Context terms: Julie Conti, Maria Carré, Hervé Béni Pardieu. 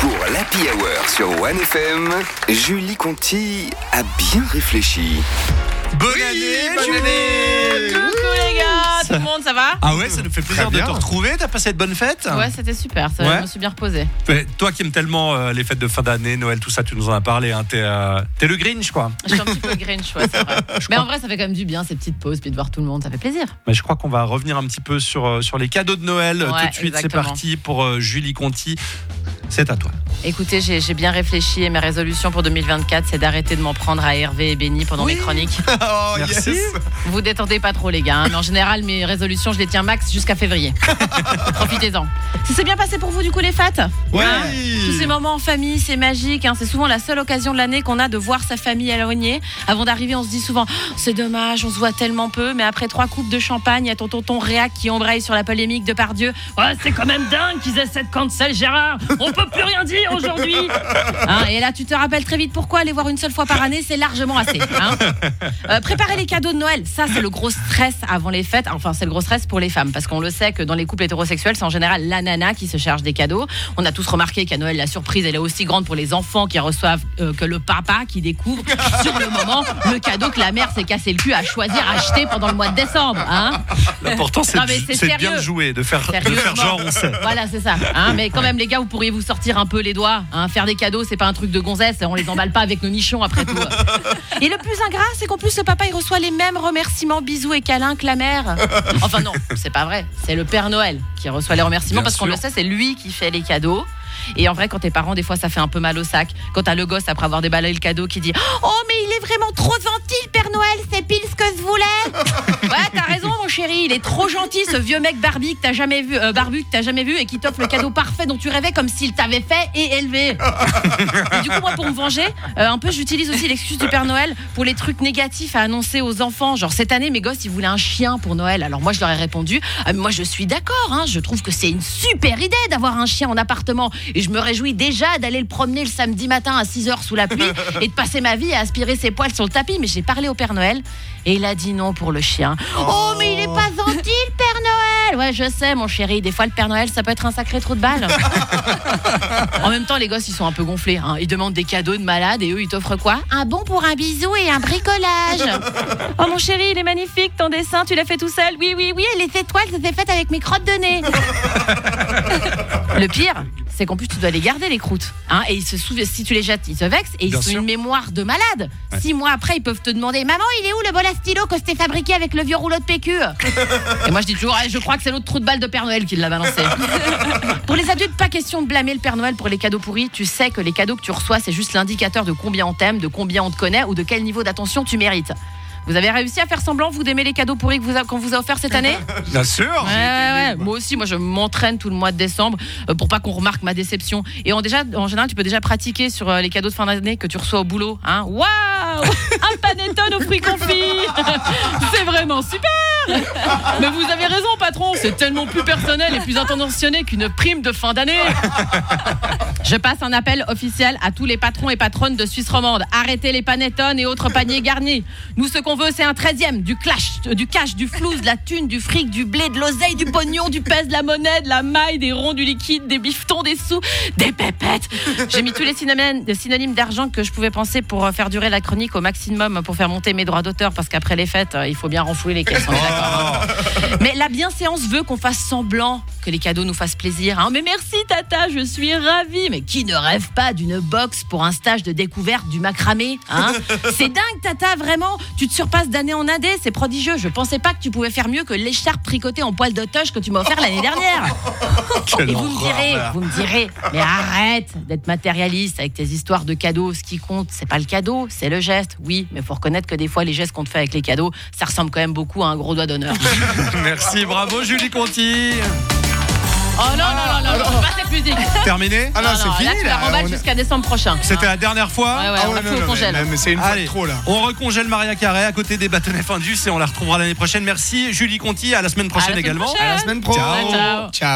Pour l'Happy Hour sur 1FM, Julie Conti a bien réfléchi. Bonne année, Julie. Coucou les gars, tout le monde, ça va? Ah ouais, ça nous fait plaisir de te retrouver. T'as passé de bonnes fêtes? Ouais, c'était super, ça, je me suis bien reposée. Mais toi qui aimes tellement les fêtes de fin d'année, Noël, tout ça, tu nous en as parlé, hein. T'es le Grinch, quoi. Je suis un petit peu Grinch, ouais, c'est vrai. Mais en vrai, ça fait quand même du bien, ces petites pauses, puis de voir tout le monde, ça fait plaisir. Mais je crois qu'on va revenir un petit peu sur les cadeaux de Noël. Ouais, tout de suite, exactement. C'est parti pour Julie Conti. C'est à toi. Écoutez, j'ai bien réfléchi et mes résolutions pour 2024, c'est d'arrêter de m'en prendre à Hervé et Béni pendant mes chroniques. Oh, merci. Yes. Vous détendez pas trop les gars, hein. Mais en général mes résolutions je les tiens max jusqu'à février. Profitez-en. Ça s'est bien passé pour vous du coup les fêtes? Ouais. Tous ces moments en famille, c'est magique, hein. C'est souvent la seule occasion de l'année qu'on a de voir sa famille éloignée. Avant d'arriver on se dit souvent oh, c'est dommage, on se voit tellement peu. Mais après 3 coupes de champagne, il y a ton tonton Réac qui embraye sur la polémique de Pardieu. Ouais, c'est quand même dingue qu'ils aient cette cancel Gérard. On peut plus rien dire aujourd'hui, hein. Et là tu te rappelles très vite pourquoi aller voir une seule fois par année c'est largement assez, hein. Préparer les cadeaux de Noël, ça c'est le gros stress avant les fêtes, enfin c'est le gros stress pour les femmes parce qu'on le sait que dans les couples hétérosexuels c'est en général la nana qui se charge des cadeaux. On a tous remarqué qu'à Noël la surprise elle est aussi grande pour les enfants qui reçoivent que le papa qui découvre sur le moment le cadeau que la mère s'est cassé le cul à choisir, à acheter pendant le mois de décembre, hein. L'important c'est bien de jouer, de faire genre on sait. Voilà c'est ça, hein. Mais quand même les gars vous pourriez vous sortir un peu les doigts, hein. Faire des cadeaux c'est pas un truc de gonzesse, on les emballe pas avec nos nichons après tout. Et le plus ingrat c'est qu'en plus ce papa il reçoit les mêmes remerciements, bisous et câlins que la mère. Enfin non, c'est pas vrai. C'est le Père Noël qui reçoit les remerciements. Bien parce sûr. Qu'on le sait, c'est lui qui fait les cadeaux. Et en vrai, quand t'es parent, des fois, ça fait un peu mal au sac. Quand t'as le gosse, après avoir déballé le cadeau, qui dit « Oh, mais il est vraiment trop gentil, Père Noël, c'est pile ce que je voulais !» Ouais, t'as raison, mon chéri, il est trop gentil, ce vieux mec Barbie que t'as jamais vu, et qui t'offre le cadeau parfait dont tu rêvais comme s'il t'avait fait et élevé. Et du coup, moi, pour me venger, un peu, j'utilise aussi l'excuse du Père Noël pour les trucs négatifs à annoncer aux enfants. Genre, cette année, mes gosses, ils voulaient un chien pour Noël. Alors moi, je leur ai répondu « Moi, je suis d'accord, hein, je trouve que c'est une super idée d'avoir un chien en appartement. » Et je me réjouis déjà d'aller le promener le samedi matin à 6h sous la pluie et de passer ma vie à aspirer ses poils sur le tapis. Mais j'ai parlé au Père Noël et il a dit non pour le chien. Oh mais il est pas gentil le Père Noël. Ouais je sais mon chéri, des fois le Père Noël ça peut être un sacré trou de balle. En même temps les gosses ils sont un peu gonflés, hein. Ils demandent des cadeaux de malade et eux ils t'offrent quoi? Un bon pour un bisou et un bricolage. Oh mon chéri il est magnifique ton dessin, tu l'as fait tout seul? Oui, les étoiles ça s'est fait avec mes crottes de nez. Le pire c'est qu'en plus tu dois les garder les croûtes, hein, et ils se souviennent, si tu les jettes ils se vexent et ils bien ont sûr. Une mémoire de malade. 6 mois après ils peuvent te demander maman il est où le bol à stylo que c'était fabriqué avec le vieux rouleau de PQ? Et moi je dis toujours je crois que c'est l'autre trou de balle de Père Noël qui l'a balancé. Pour les adultes pas question de blâmer le Père Noël pour les cadeaux pourris, tu sais que les cadeaux que tu reçois c'est juste l'indicateur de combien on t'aime, de combien on te connaît ou de quel niveau d'attention tu mérites. Vous avez réussi à faire semblant, vous, d'aimer les cadeaux pourris qu'on vous a offerts cette année? Bien sûr. Ouais. Moi aussi, je m'entraîne tout le mois de décembre pour pas qu'on remarque ma déception. Et en général, tu peux déjà pratiquer sur les cadeaux de fin d'année que tu reçois au boulot. Hein. Waouh, un panettone aux fruits confits. C'est vraiment super. Mais vous avez raison, patron. C'est tellement plus personnel et plus intentionné qu'une prime de fin d'année. Je passe un appel officiel à tous les patrons et patronnes de Suisse romande. Arrêtez les panettones et autres paniers garnis. Nous, ce qu'on veut, c'est un 13e, du cash, du flouze, de la thune, du fric, du blé, de l'oseille, du pognon, du pèse, de la monnaie, de la maille, des ronds, du liquide, des bifetons, des sous, des pépettes. J'ai mis tous les synonymes d'argent que je pouvais penser pour faire durer la chronique au maximum, pour faire monter mes droits d'auteur, parce qu'après les fêtes, il faut bien renflouer les caisses, on est d'accord, hein. Mais la bienséance veut qu'on fasse semblant que les cadeaux nous fassent plaisir, hein. Mais merci tata, je suis ravie. Mais qui ne rêve pas d'une box pour un stage de découverte du macramé, hein? C'est dingue tata, vraiment, tu te passe d'année en année, c'est prodigieux. Je pensais pas que tu pouvais faire mieux que l'écharpe tricotée en poil d'autoche que tu m'as offert l'année dernière. Et vous me direz, mais arrête d'être matérialiste avec tes histoires de cadeaux. Ce qui compte, c'est pas le cadeau, c'est le geste. Oui, mais faut reconnaître que des fois, les gestes qu'on te fait avec les cadeaux, ça ressemble quand même beaucoup à un gros doigt d'honneur. Merci, bravo Julie Conti. Oh non, pas cette musique. Terminé? Ah non, c'est fini. Là, tu la remballes jusqu'à décembre prochain. C'était la dernière fois. Ouais, on l'a plus au congèle. Mais c'est une fois de trop, là. On recongèle Maria Carré à côté des bâtonnets fendus et on la retrouvera l'année prochaine. Merci Julie Conti, à la semaine prochaine également. À la semaine prochaine. Ciao.